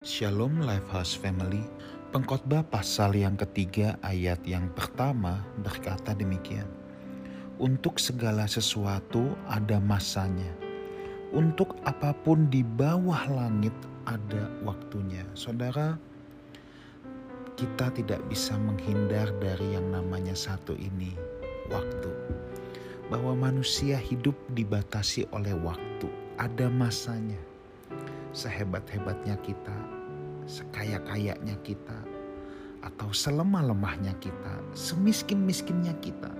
Shalom Lifehouse Family, pengkhotbah pasal yang ketiga ayat yang pertama berkata demikian. Untuk segala sesuatu ada masanya, untuk apapun di bawah langit ada waktunya. Saudara, kita tidak bisa menghindar dari yang namanya satu ini, waktu. Bahwa manusia hidup dibatasi oleh waktu, ada masanya. Sehebat-hebatnya kita, sekaya-kayanya kita, atau selemah-lemahnya kita, semiskin-miskinnya kita,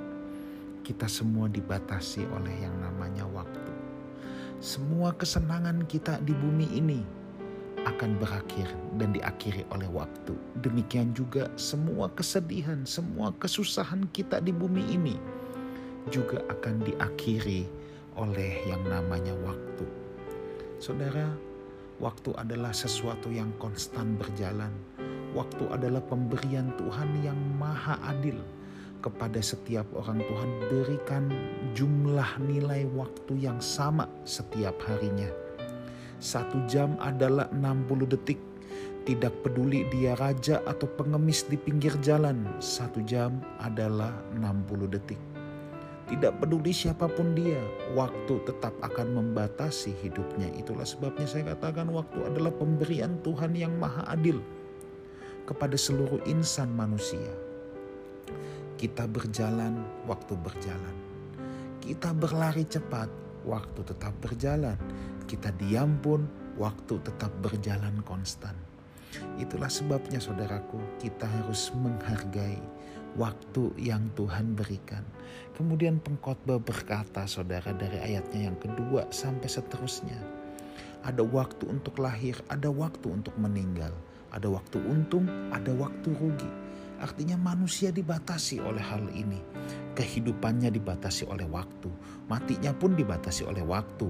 kita semua dibatasi oleh yang namanya waktu. Semua kesenangan kita di bumi ini akan berakhir dan diakhiri oleh waktu. Demikian juga semua kesedihan, semua kesusahan kita di bumi ini juga akan diakhiri oleh yang namanya waktu. Saudara, waktu adalah sesuatu yang konstan berjalan. Waktu adalah pemberian Tuhan yang maha adil. Kepada setiap orang Tuhan berikan jumlah nilai waktu yang sama setiap harinya. 1 jam adalah 60 detik. Tidak peduli dia raja atau pengemis di pinggir jalan, 1 jam adalah 60 detik. Tidak peduli siapapun dia, waktu tetap akan membatasi hidupnya. Itulah sebabnya saya katakan waktu adalah pemberian Tuhan yang maha adil kepada seluruh insan manusia. Kita berjalan, waktu berjalan. Kita berlari cepat, waktu tetap berjalan. Kita diam pun, waktu tetap berjalan konstan. Itulah sebabnya saudaraku, kita harus menghargai waktu yang Tuhan berikan. Kemudian pengkhotbah berkata, saudara, dari ayatnya yang kedua sampai seterusnya. Ada waktu untuk lahir, ada waktu untuk meninggal. Ada waktu untung, ada waktu rugi. Artinya manusia dibatasi oleh hal ini. Kehidupannya dibatasi oleh waktu. Matinya pun dibatasi oleh waktu.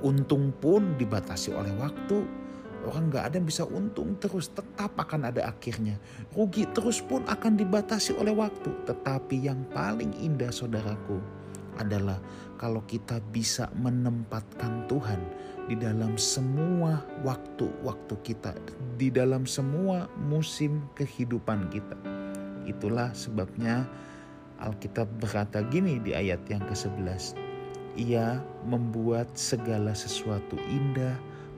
Untung pun dibatasi oleh waktu. Orang gak ada yang bisa untung terus, tetap akan ada akhirnya. Rugi terus pun akan dibatasi oleh waktu. Tetapi yang paling indah saudaraku adalah kalau kita bisa menempatkan Tuhan di dalam semua waktu-waktu kita, di dalam semua musim kehidupan kita. Itulah sebabnya Alkitab berkata gini di ayat yang ke-11. Ia membuat segala sesuatu indah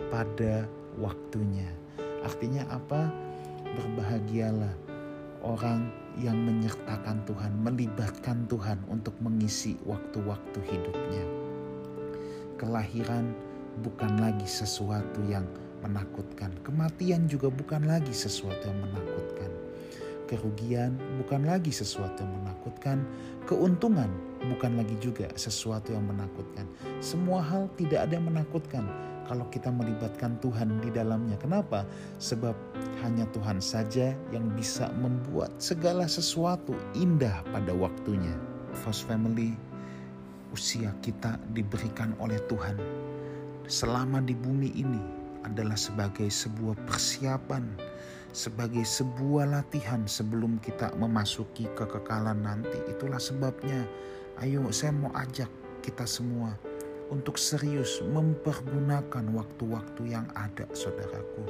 pada waktunya. Artinya apa? Berbahagialah orang yang menyertakan Tuhan, melibatkan Tuhan untuk mengisi waktu-waktu hidupnya. Kelahiran bukan lagi sesuatu yang menakutkan. Kematian juga bukan lagi sesuatu yang menakutkan. Kerugian bukan lagi sesuatu yang menakutkan. Keuntungan bukan lagi juga sesuatu yang menakutkan. Semua hal tidak ada yang menakutkan kalau kita melibatkan Tuhan di dalamnya. Kenapa? Sebab hanya Tuhan saja yang bisa membuat segala sesuatu indah pada waktunya. First Family, usia kita diberikan oleh Tuhan selama di bumi ini adalah sebagai sebuah persiapan, sebagai sebuah latihan sebelum kita memasuki kekekalan nanti. Itulah sebabnya, ayo saya mau ajak kita semua untuk serius mempergunakan waktu-waktu yang ada, saudaraku.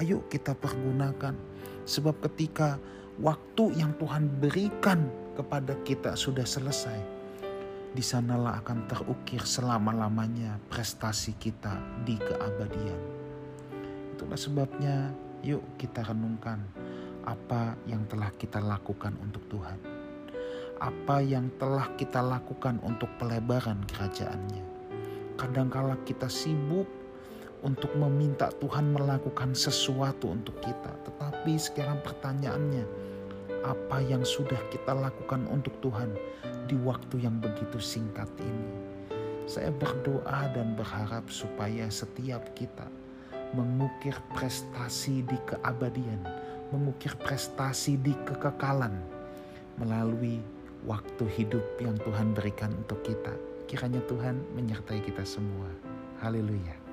Ayo kita pergunakan, sebab ketika waktu yang Tuhan berikan kepada kita sudah selesai, di sanalah akan terukir selama-lamanya prestasi kita di keabadian. Itulah sebabnya yuk kita renungkan apa yang telah kita lakukan untuk Tuhan. Apa yang telah kita lakukan untuk pelebaran kerajaannya. Kadangkala kita sibuk untuk meminta Tuhan melakukan sesuatu untuk kita. Tetapi sekarang pertanyaannya, apa yang sudah kita lakukan untuk Tuhan di waktu yang begitu singkat ini? Saya berdoa dan berharap supaya setiap kita mengukir prestasi di keabadian, mengukir prestasi di kekekalan melalui waktu hidup yang Tuhan berikan untuk kita. Kiranya Tuhan menyertai kita semua. Haleluya.